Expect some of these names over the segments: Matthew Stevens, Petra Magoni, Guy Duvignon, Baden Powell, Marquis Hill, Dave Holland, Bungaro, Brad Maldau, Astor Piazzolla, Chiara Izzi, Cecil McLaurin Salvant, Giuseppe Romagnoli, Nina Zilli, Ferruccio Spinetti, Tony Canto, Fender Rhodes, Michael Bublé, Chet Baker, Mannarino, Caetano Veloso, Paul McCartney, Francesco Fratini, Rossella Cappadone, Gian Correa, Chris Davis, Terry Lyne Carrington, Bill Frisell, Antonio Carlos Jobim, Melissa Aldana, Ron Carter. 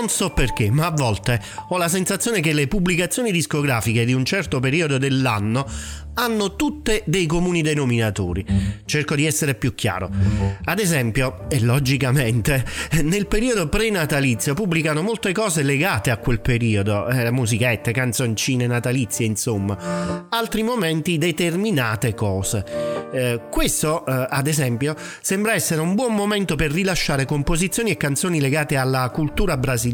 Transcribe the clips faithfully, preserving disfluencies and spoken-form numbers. Non so perché, ma a volte ho la sensazione che le pubblicazioni discografiche di un certo periodo dell'anno hanno tutte dei comuni denominatori. Cerco di essere più chiaro. Ad esempio, e logicamente, nel periodo prenatalizio pubblicano molte cose legate a quel periodo, eh, musichette, canzoncine natalizie, insomma, altri momenti determinate cose. Eh, questo, eh, ad esempio, sembra essere un buon momento per rilasciare composizioni e canzoni legate alla cultura brasiliana.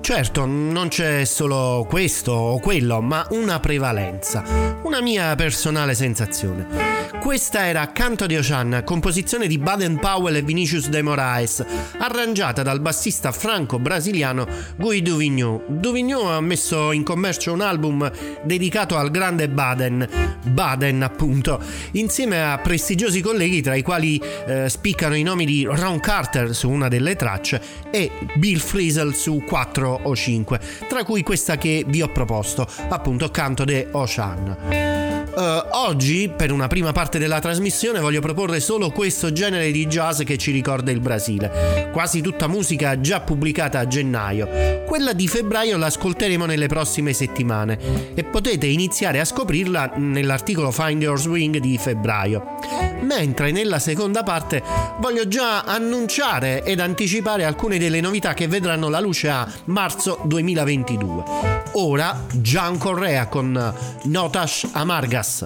Certo, non c'è solo questo o quello, ma una prevalenza, una mia personale sensazione. Questa era Canto di Ocean, composizione di Baden Powell e Vinicius de Moraes, arrangiata dal bassista franco-brasiliano Guy Duvignon. Duvignon ha messo in commercio un album dedicato al grande Baden, Baden appunto, insieme a prestigiosi colleghi tra i quali eh, spiccano i nomi di Ron Carter su una delle tracce e Bill Frisell su quattro o cinque, tra cui questa che vi ho proposto, appunto Canto de Ocean. Uh, oggi, per una prima parte della trasmissione, voglio proporre solo questo genere di jazz che ci ricorda il Brasile. Quasi tutta musica già pubblicata a gennaio. Quella di febbraio l'ascolteremo nelle prossime settimane e potete iniziare a scoprirla nell'articolo Find Your Swing di febbraio. Mentre nella seconda parte voglio già annunciare ed anticipare alcune delle novità che vedranno la luce a marzo duemilaventidue. Ora Gian Correa con Notas Amargas. Yes.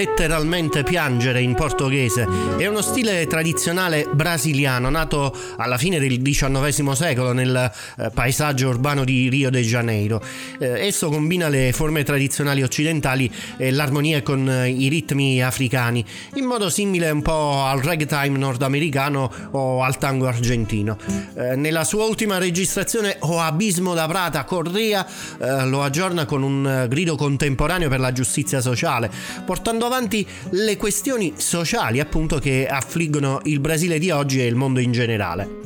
letteralmente piangere in portoghese, è uno stile tradizionale brasiliano nato alla fine del diciannovesimo secolo nel eh, paesaggio urbano di Rio de Janeiro. Eh, esso combina le forme tradizionali occidentali e l'armonia con eh, i ritmi africani, in modo simile un po' al ragtime nordamericano o al tango argentino. Eh, nella sua ultima registrazione, O Abismo da Prata, Correa eh, lo aggiorna con un grido contemporaneo per la giustizia sociale, portando avanti le questioni sociali appunto che affliggono il Brasile di oggi e il mondo in generale.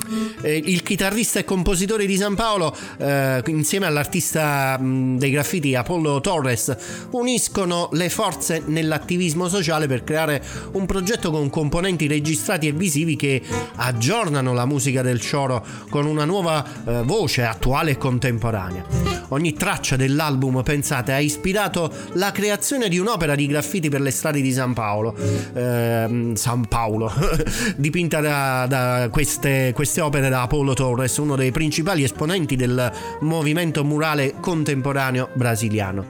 Eh, il chitarrista e compositore di San Paolo eh, insieme all'artista mh, dei graffiti Apollo Torres uniscono le forze nell'attivismo sociale per creare un progetto con componenti registrati e visivi che aggiornano la musica del Cioro con una nuova eh, voce attuale e contemporanea. Ogni traccia dell'album, pensate, ha ispirato la creazione di un'opera di graffiti per le strade di San Paolo eh, San Paolo dipinta da, da queste, queste opere da Apollo Torres, uno dei principali esponenti del movimento murale contemporaneo brasiliano.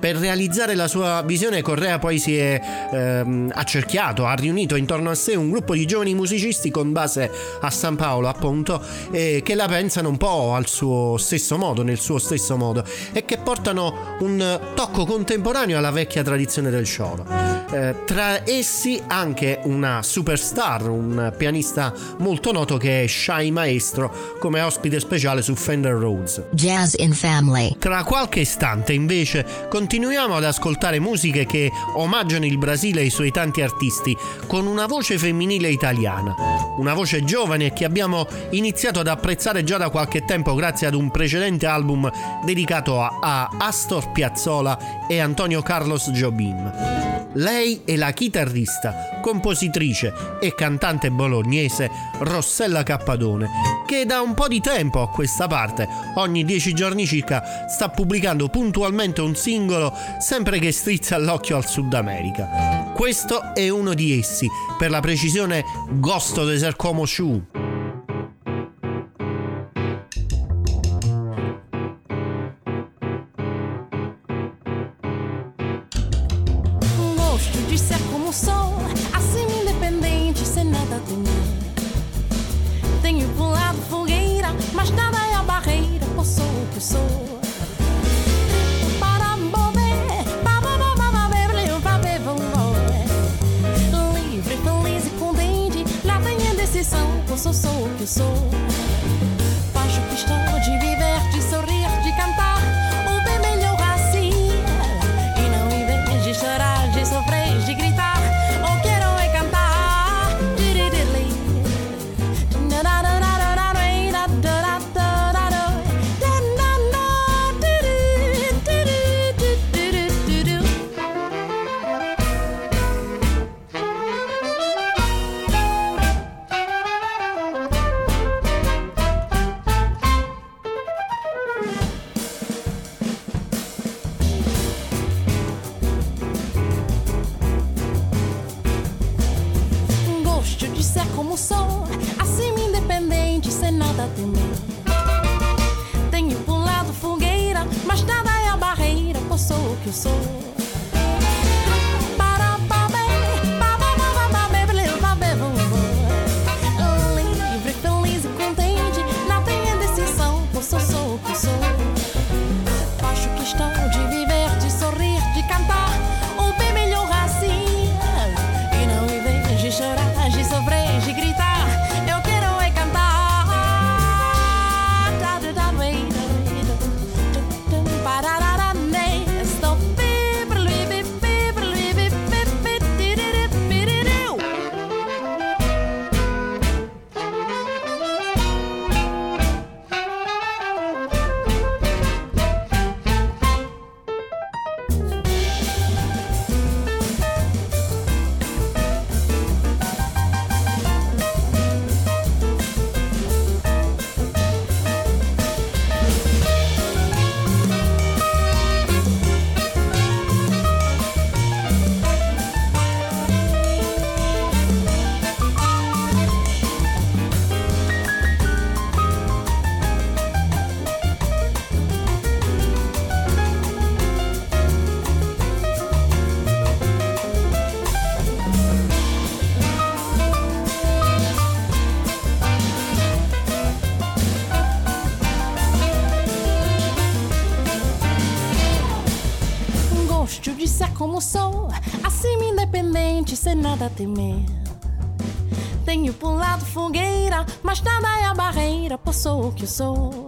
Per realizzare la sua visione, Correa poi si è eh, accerchiato, ha riunito intorno a sé un gruppo di giovani musicisti con base a San Paolo appunto, eh, che la pensano un po' al suo stesso modo, nel suo stesso modo, e che portano un tocco contemporaneo alla vecchia tradizione del Cioro. Eh, tra essi anche una superstar, un pianista molto noto che è Shai Maestro, come ospite speciale su Fender Rhodes. Jazz in Family. Tra qualche istante invece continuiamo ad ascoltare musiche che omaggiano il Brasile e i suoi tanti artisti con una voce femminile italiana, una voce giovane che abbiamo iniziato ad apprezzare già da qualche tempo grazie ad un precedente album dedicato a, a Astor Piazzolla e Antonio Carlos Jobim. Lei è la chitarrista, compositrice e cantante bolognese Rossella Cappadone, che da un po' di tempo a questa parte, ogni dieci giorni circa, sta pubblicando puntualmente un singolo, sempre che strizza l'occhio al Sud America. Questo è uno di essi, per la precisione Gosto de ser como Chu. sou assim independente, sem nada temer. Tenho pulado fogueira, mas nada é a barreira, pois sou o que eu sou.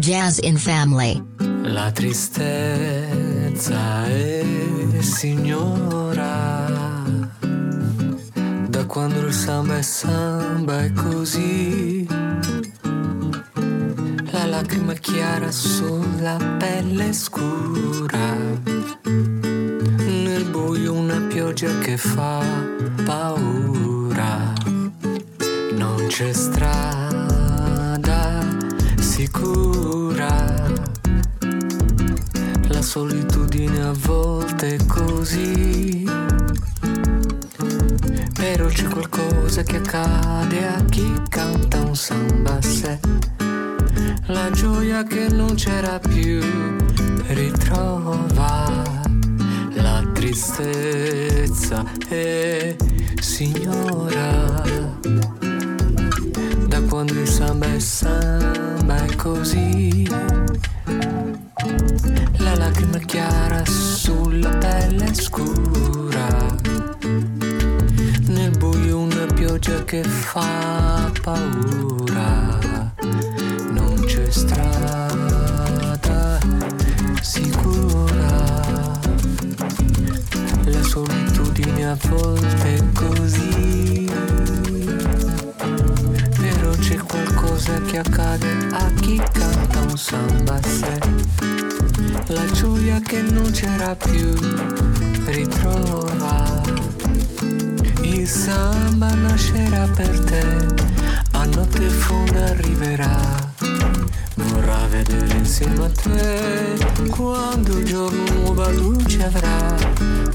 Jazz in Family. La tristezza è signora, da quando il samba è samba è così. La lacrima chiara sulla pelle scura, nel buio una pioggia che fa paura. Non c'è strada sicura, la solitudine a volte è così, però c'è qualcosa che accade a chi canta un samba a sé, la gioia che non c'era più ritrova, la tristezza è signora. Quando il samba è samba è così, la lacrima chiara sulla pelle scura, nel buio una pioggia che fa paura, non c'è strada sicura, la solitudine a volte è così. C'è qualcosa che accade a chi canta un samba a sé, la gioia che non c'era più ritrova, il samba nascerà per te, a notte fonda arriverà, vorrà vedere insieme a te, quando il giorno nuova luce avrà,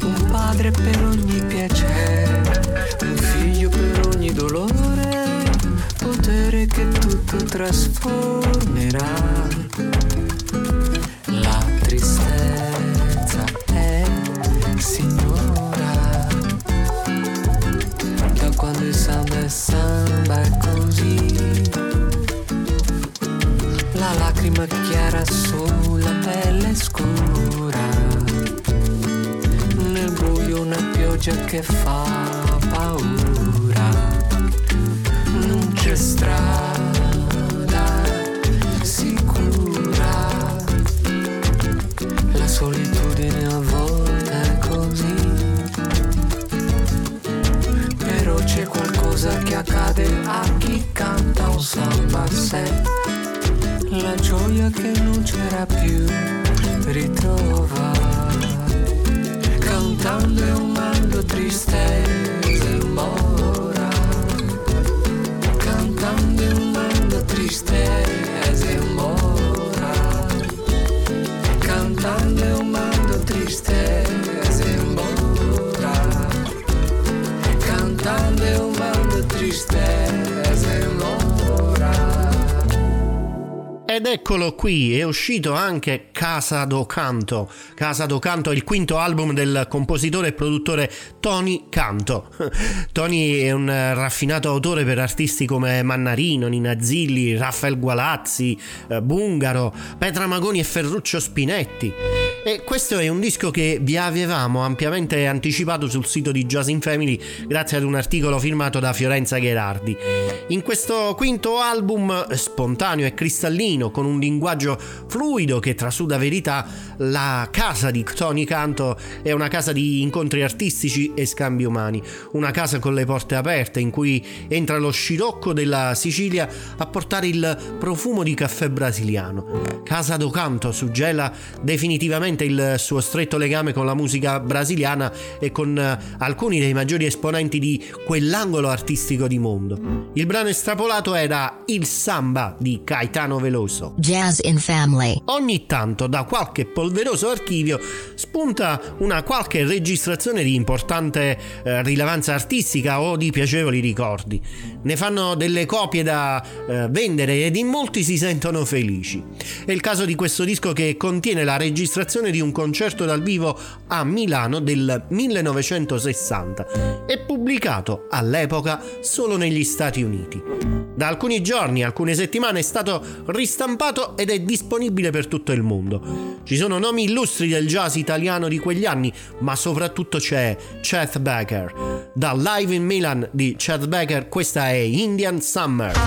un padre per ogni piacere, un figlio per ogni dolore, potere che tutto trasformerà, la tristezza è signora, da quando il samba è samba è così, la lacrima chiara sulla pelle scura, nel buio una pioggia che fa paura. C'è strada sicura, la solitudine a volte è così, però c'è qualcosa che accade a chi canta un samba a sé, la gioia che non c'era più ritrova, cantando e amando tristezza e amore. Cantando e amando tristezza e amore, cantando e amando tristezza e amore, cantando e amando tristezza e amore. Ed eccolo qui, è uscito anche Casa do Canto. Casa do Canto è il quinto album del compositore e produttore Tony Canto. Tony è un raffinato autore per artisti come Mannarino, Nina Zilli, Raffaele Gualazzi, Bungaro, Petra Magoni e Ferruccio Spinetti. E questo è un disco che vi avevamo ampiamente anticipato sul sito di Jazz in Family grazie ad un articolo firmato da Fiorenza Gherardi. In questo quinto album, spontaneo e cristallino, con un linguaggio fluido che trasuda verità, la casa di Tony Canto è una casa di incontri artistici e scambi umani, una casa con le porte aperte in cui entra lo scirocco della Sicilia a portare il profumo di caffè brasiliano. Casa do Canto suggela definitivamente il suo stretto legame con la musica brasiliana e con alcuni dei maggiori esponenti di quell'angolo artistico di mondo. Il brano estrapolato era Il Samba di Caetano Veloso. Jazz in Family. Ogni tanto da qualche polveroso archivio spunta una qualche registrazione di importante eh, rilevanza artistica o di piacevoli ricordi. Ne fanno delle copie da eh, vendere ed in molti si sentono felici. È il caso di questo disco che contiene la registrazione di un concerto dal vivo a Milano del millenovecentosessanta e pubblicato all'epoca solo negli Stati Uniti. Da alcuni giorni, alcune settimane è stato ristampato ed è disponibile per tutto il mondo. Ci sono nomi illustri del jazz italiano di quegli anni, ma soprattutto c'è Chet Baker. Dal Live in Milan di Chet Baker, questa è Indian Summer.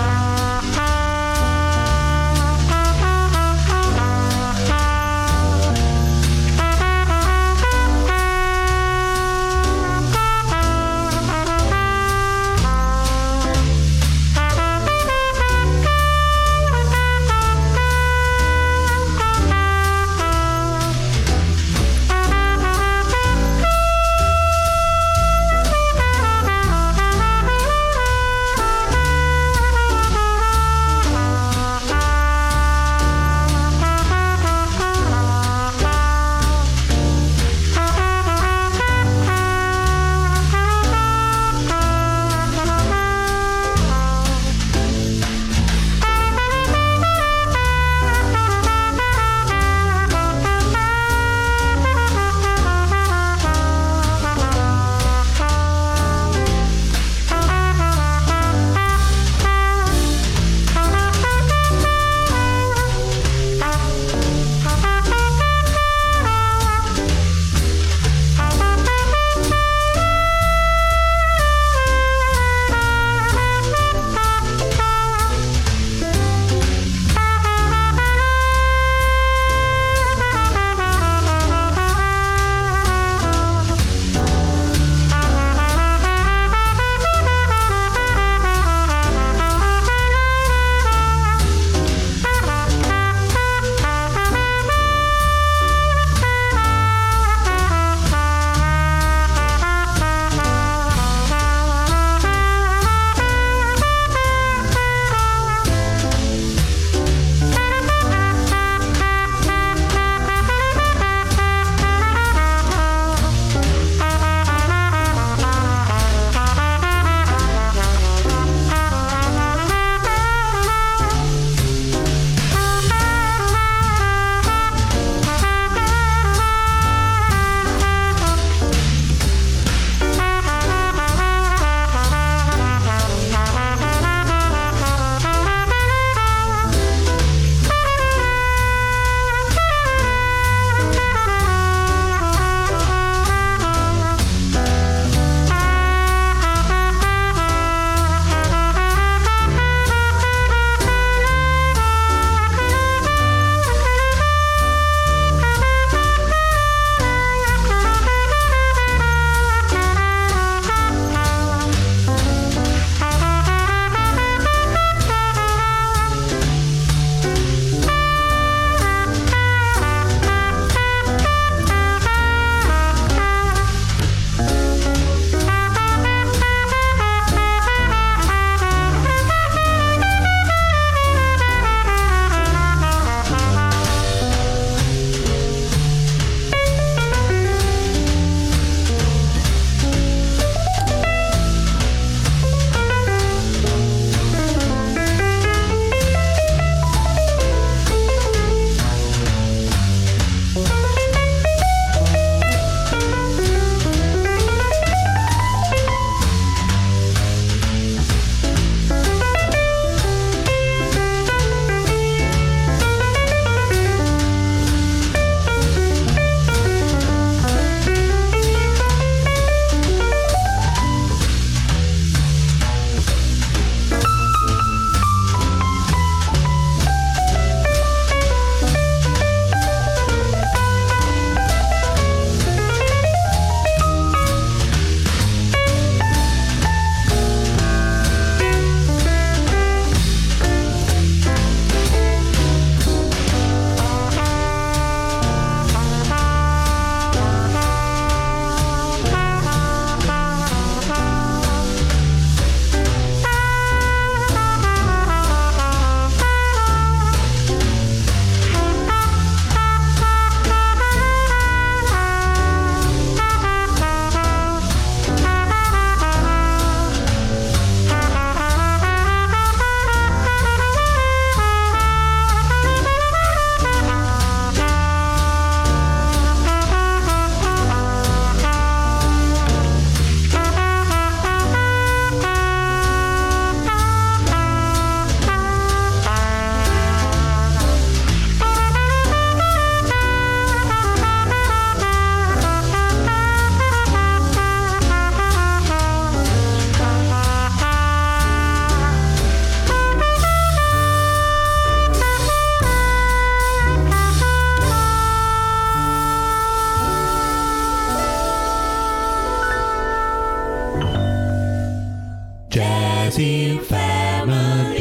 Magazine Family.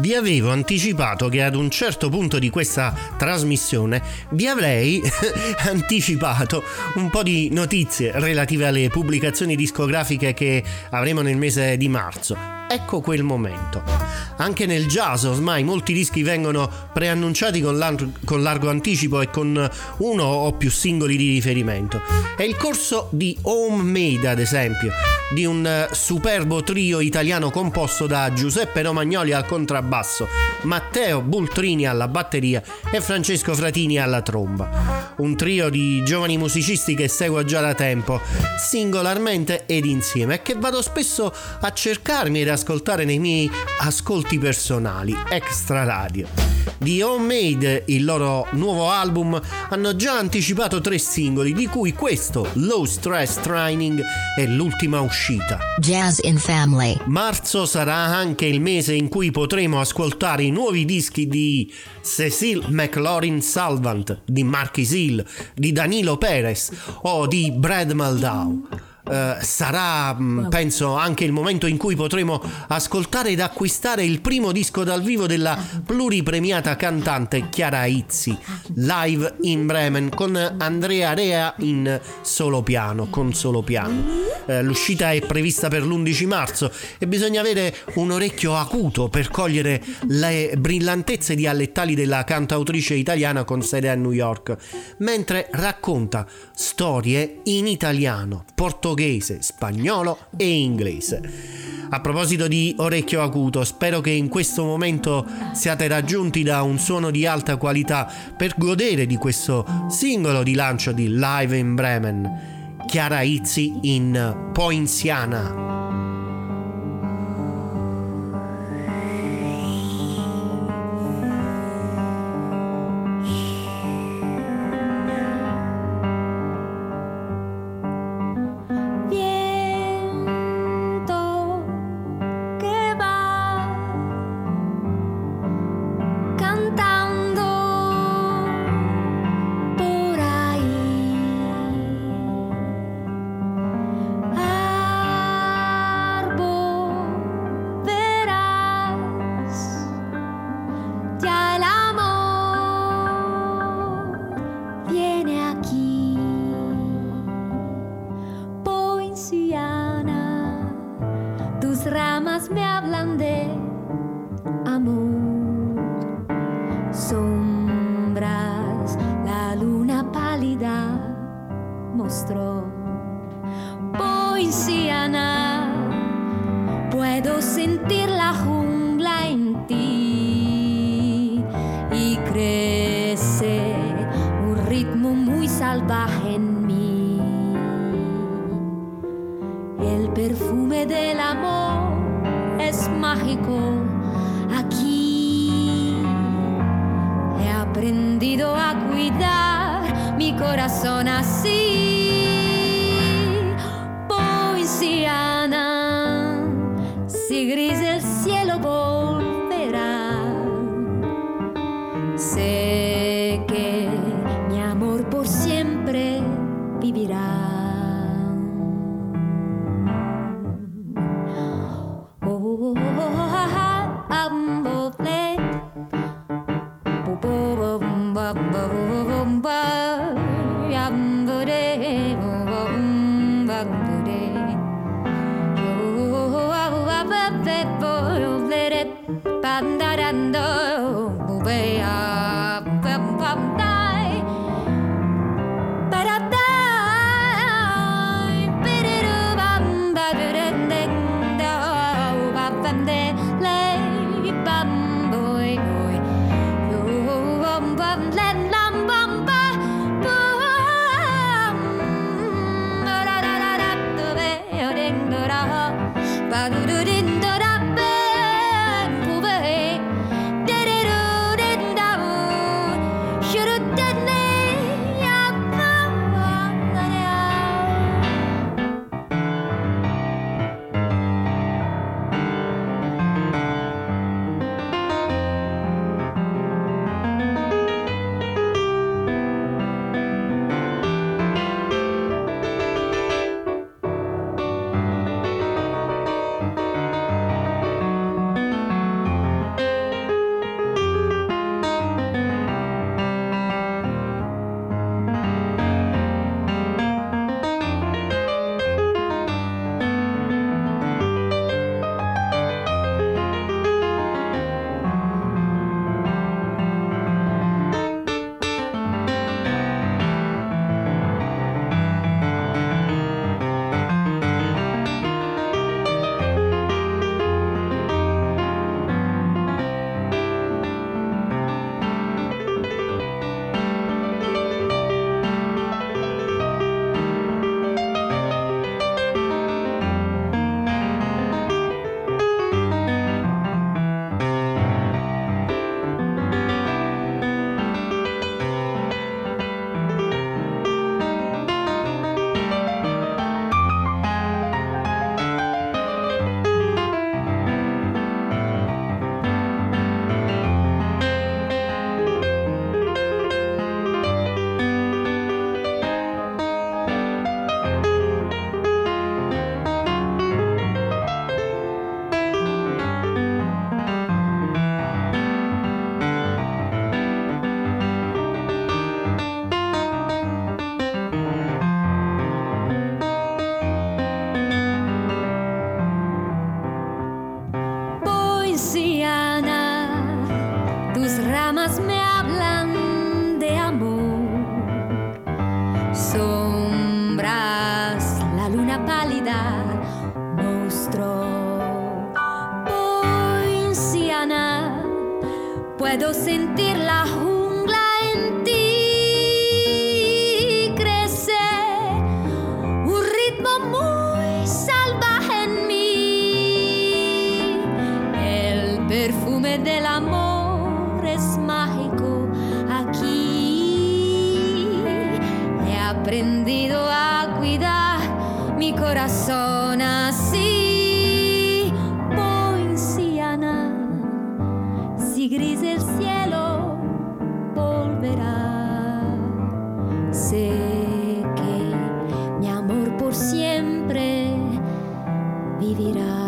Vi avevo anticipato che ad un certo punto di questa trasmissione vi avrei anticipato un po' di notizie relative alle pubblicazioni discografiche che avremo nel mese di marzo. Ecco quel momento. Anche nel jazz ormai molti dischi vengono preannunciati con, lar- con largo anticipo e con uno o più singoli di riferimento. È il corso di Homemade, ad esempio, di un superbo trio italiano composto da Giuseppe Romagnoli al contrabbasso, Matteo Bultrini alla batteria e Francesco Fratini alla tromba. Un trio di giovani musicisti che seguo già da tempo, singolarmente ed insieme, e che vado spesso a cercarmi ed ascoltare nei miei ascolti personali, extra radio. Di Homemade, il loro nuovo album, hanno già anticipato tre singoli, di cui questo, Low Stress Training, è l'ultima uscita. Jazz in Family. Marzo sarà anche il mese in cui potremo ascoltare i nuovi dischi di Cecil McLaurin Salvant, di Marquis Hill, di Danilo Perez o di Brad Maldau. eh, sarà mh, penso anche il momento in cui potremo ascoltare ed acquistare il primo disco dal vivo della pluripremiata cantante Chiara Izzi, Live in Bremen, con Andrea Rea in solo piano, con solo piano. Eh, l'uscita è prevista per l'undici marzo e bisogna avere un orecchio acuto per cogliere le brillantezze dialettali della cantautrice italiana con sede a New York, mentre racconta storie in italiano, portoghese, spagnolo e inglese. A proposito di orecchio acuto, spero che in questo momento siate raggiunti da un suono di alta qualità per godere di questo singolo di lancio di Live in Bremen, Chiara Izzi in Poinciana. valida monstruo. Poinciana, puedo sentir la jungla en ti crecer, un ritmo muy salvaje en mí. El perfume del amor es mágico aquí. He aprendido a cuidar mi corazón así. Poinciana, si gris el cielo volverá. Sé que mi amor por siempre vivirá.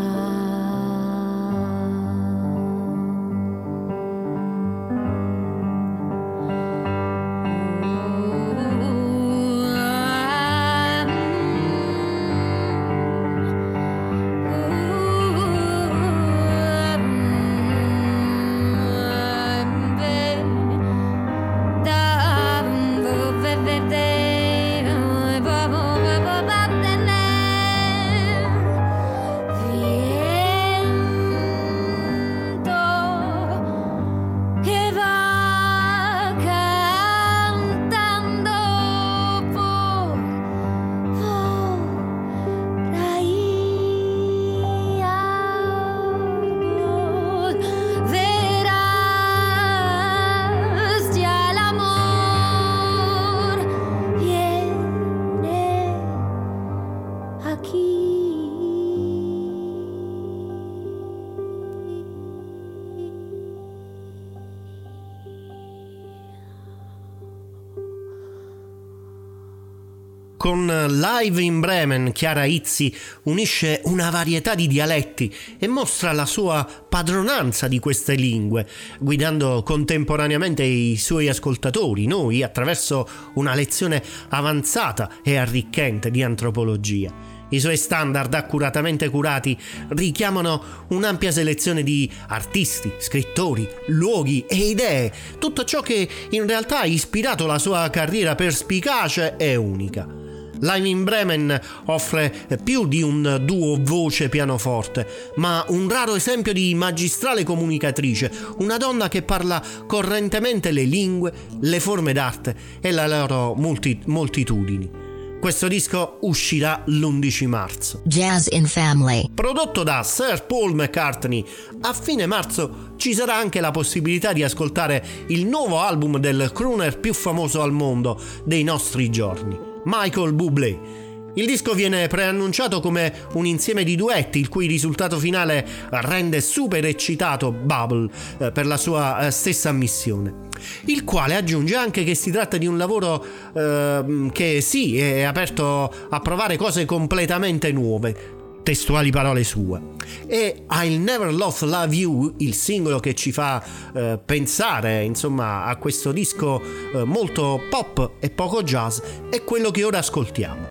Con Live in Bremen, Chiara Izzi unisce una varietà di dialetti e mostra la sua padronanza di queste lingue, guidando contemporaneamente i suoi ascoltatori, noi, attraverso una lezione avanzata e arricchente di antropologia. I suoi standard accuratamente curati richiamano un'ampia selezione di artisti, scrittori, luoghi e idee, tutto ciò che in realtà ha ispirato la sua carriera perspicace e unica. Live in Bremen offre più di un duo voce-pianoforte, ma un raro esempio di magistrale comunicatrice, una donna che parla correntemente le lingue, le forme d'arte e la loro multi- moltitudini. Questo disco uscirà l'undici marzo. Jazz in Family. Prodotto da Sir Paul McCartney, a fine marzo ci sarà anche la possibilità di ascoltare il nuovo album del crooner più famoso al mondo dei nostri giorni, Michael Bublé. Il disco viene preannunciato come un insieme di duetti, il cui risultato finale rende super eccitato Bubble eh, per la sua eh, stessa ammissione, il quale aggiunge anche che si tratta di un lavoro eh, che sì, è aperto a provare cose completamente nuove, testuali parole sue. E I'll Never Love Love You, il singolo che ci fa eh, pensare insomma a questo disco eh, molto pop e poco jazz, è quello che ora ascoltiamo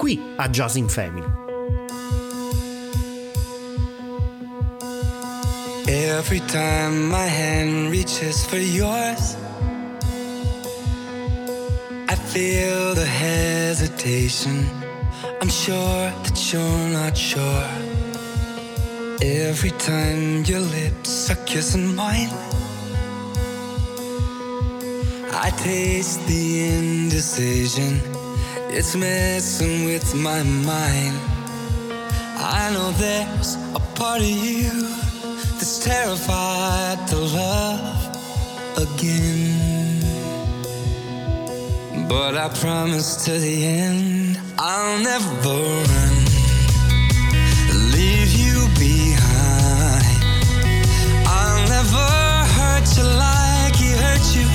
qui a Jazz in Family. Every time my hand reaches for yours, I feel the hesitation. I'm sure that you're not sure. Every time your lips are kissing mine, I taste the indecision. It's messing with my mind. I know there's a part of you that's terrified to love again, but I promise to the end I'll never run, leave you behind. I'll never hurt you like he hurt you.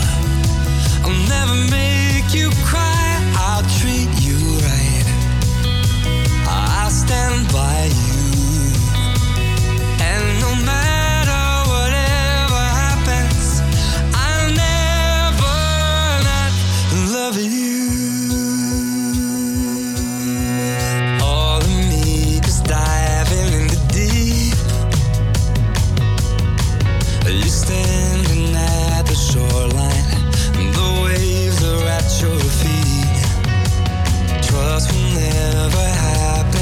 I'll never make you cry. I'll treat you right. I'll stand by you. And no matter whatever happens, I'll never not love you. Never happen.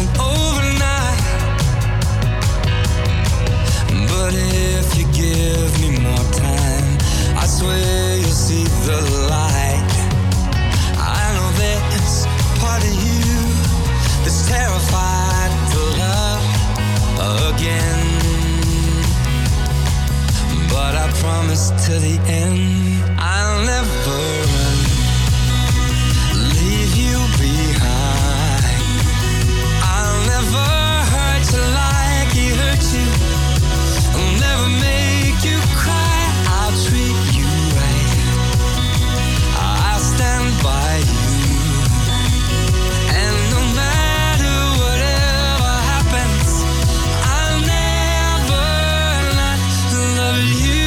to the end. I'll never run, leave you behind. I'll never hurt you like he hurt you. I'll never make you cry. I'll treat you right. I'll stand by you. And no matter whatever happens, I'll never not love you.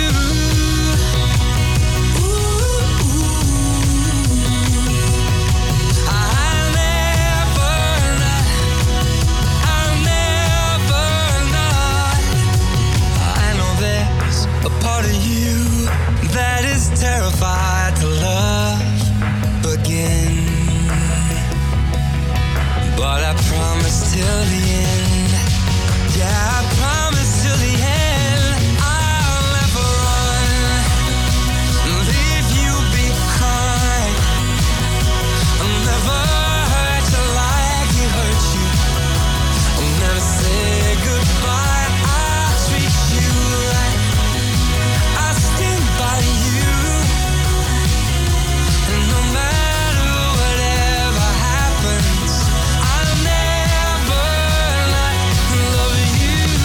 A part of you that is terrified to love again, but I promise till the end. Yeah, I promise till the end. I'll never run, leave you behind. I'll never hurt you like he hurt you. I'll never say goodbye. I'll never not love you.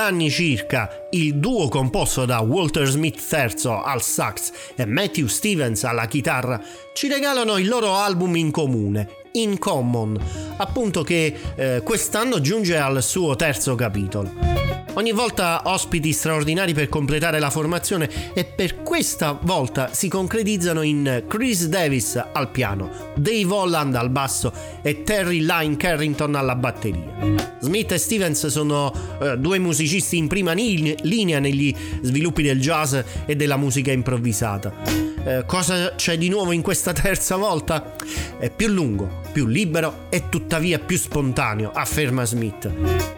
anni circa, il duo composto da Walter Smith terzo al sax e Matthew Stevens alla chitarra ci regalano il loro album in comune, In Common, appunto, che eh, quest'anno giunge al suo terzo capitolo. Ogni volta ospiti straordinari per completare la formazione, e per questa volta si concretizzano in Chris Davis al piano, Dave Holland al basso e Terry Lyne Carrington alla batteria. Smith e Stevens sono eh, due musicisti in prima ni- linea negli sviluppi del jazz e della musica improvvisata. Eh, cosa c'è di nuovo in questa terza volta? È più lungo, più libero e tuttavia più spontaneo, afferma Smith.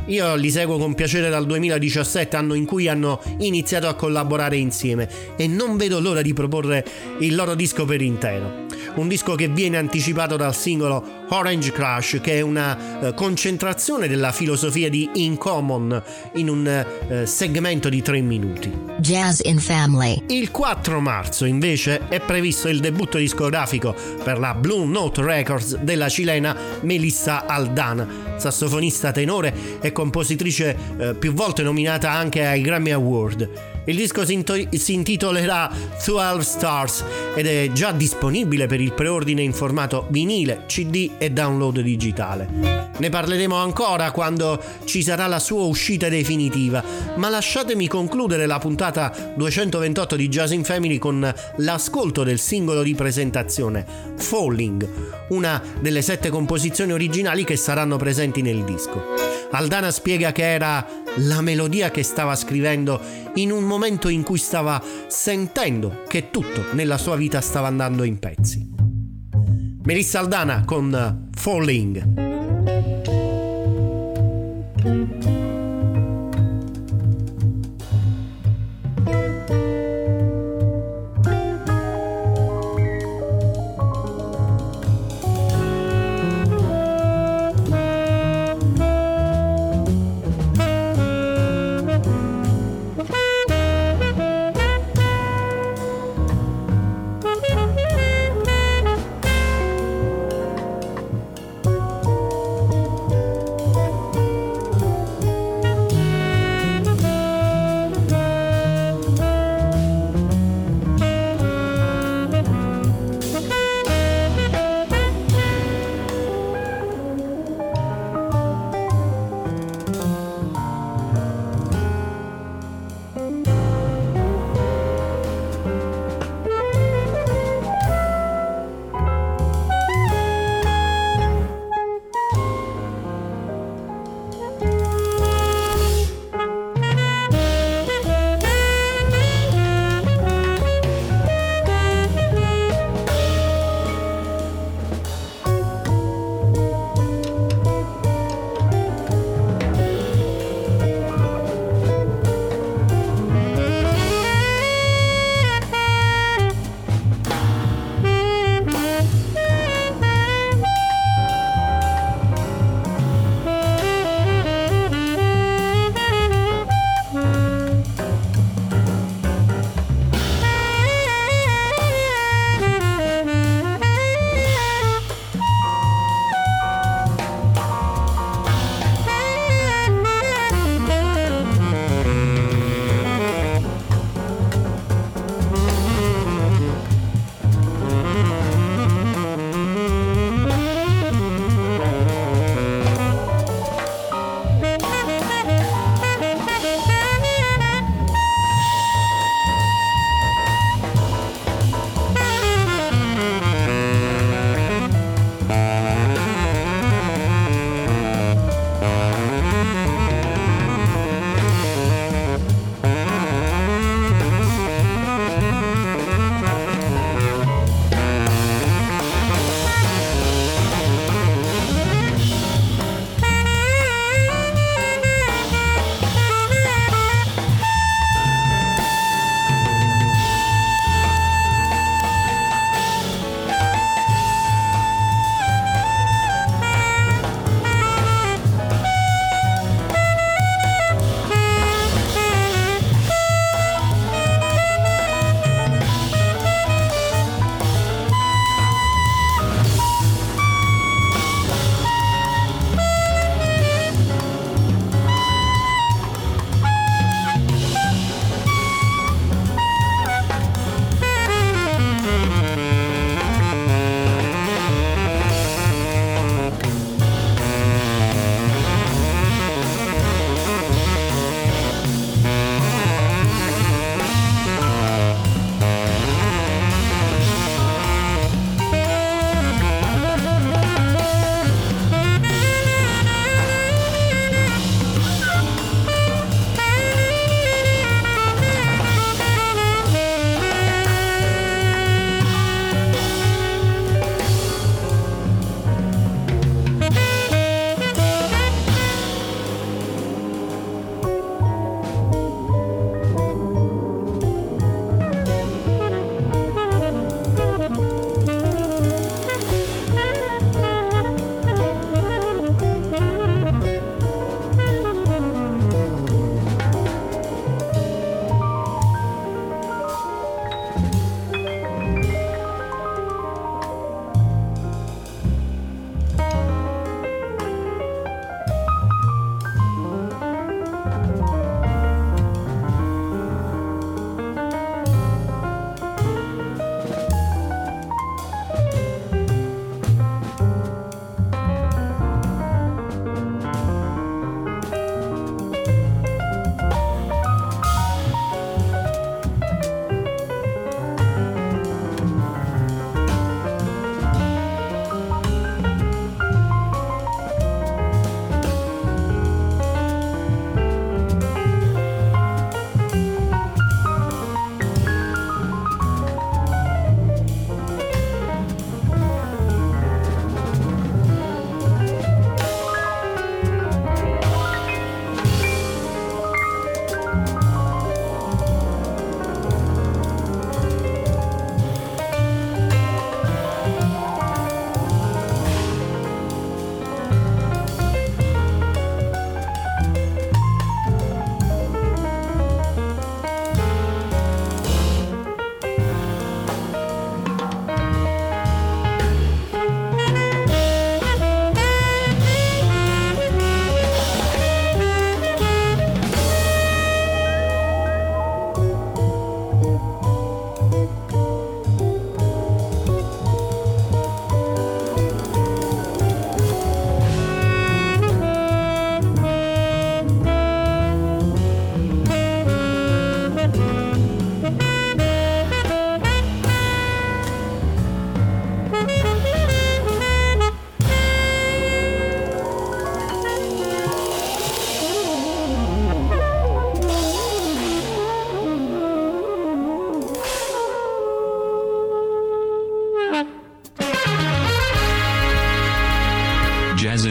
Io li seguo con piacere dal duemiladiciassette, anno in cui hanno iniziato a collaborare insieme, e non vedo l'ora di proporre il loro disco per intero. Un disco che viene anticipato dal singolo Orange Crush, che è una eh, concentrazione della filosofia di In Common in un eh, segmento di tre minuti. Jazz in Family. Il quattro marzo invece è previsto il debutto discografico per la Blue Note Records della cilena Melissa Aldana, sassofonista tenore e compositrice eh, più volte nominata anche ai Grammy Award. Il disco si, into- si intitolerà twelve Stars ed è già disponibile per il preordine in formato vinile, C D e download digitale. Ne parleremo ancora quando ci sarà la sua uscita definitiva, ma lasciatemi concludere la puntata duecentoventotto di Jazz in Family con l'ascolto del singolo di presentazione, Falling, una delle sette composizioni originali che saranno presenti nel disco. Aldana spiega che era la melodia che stava scrivendo in un momento in cui stava sentendo che tutto nella sua vita stava andando in pezzi. Melissa Aldana con Falling.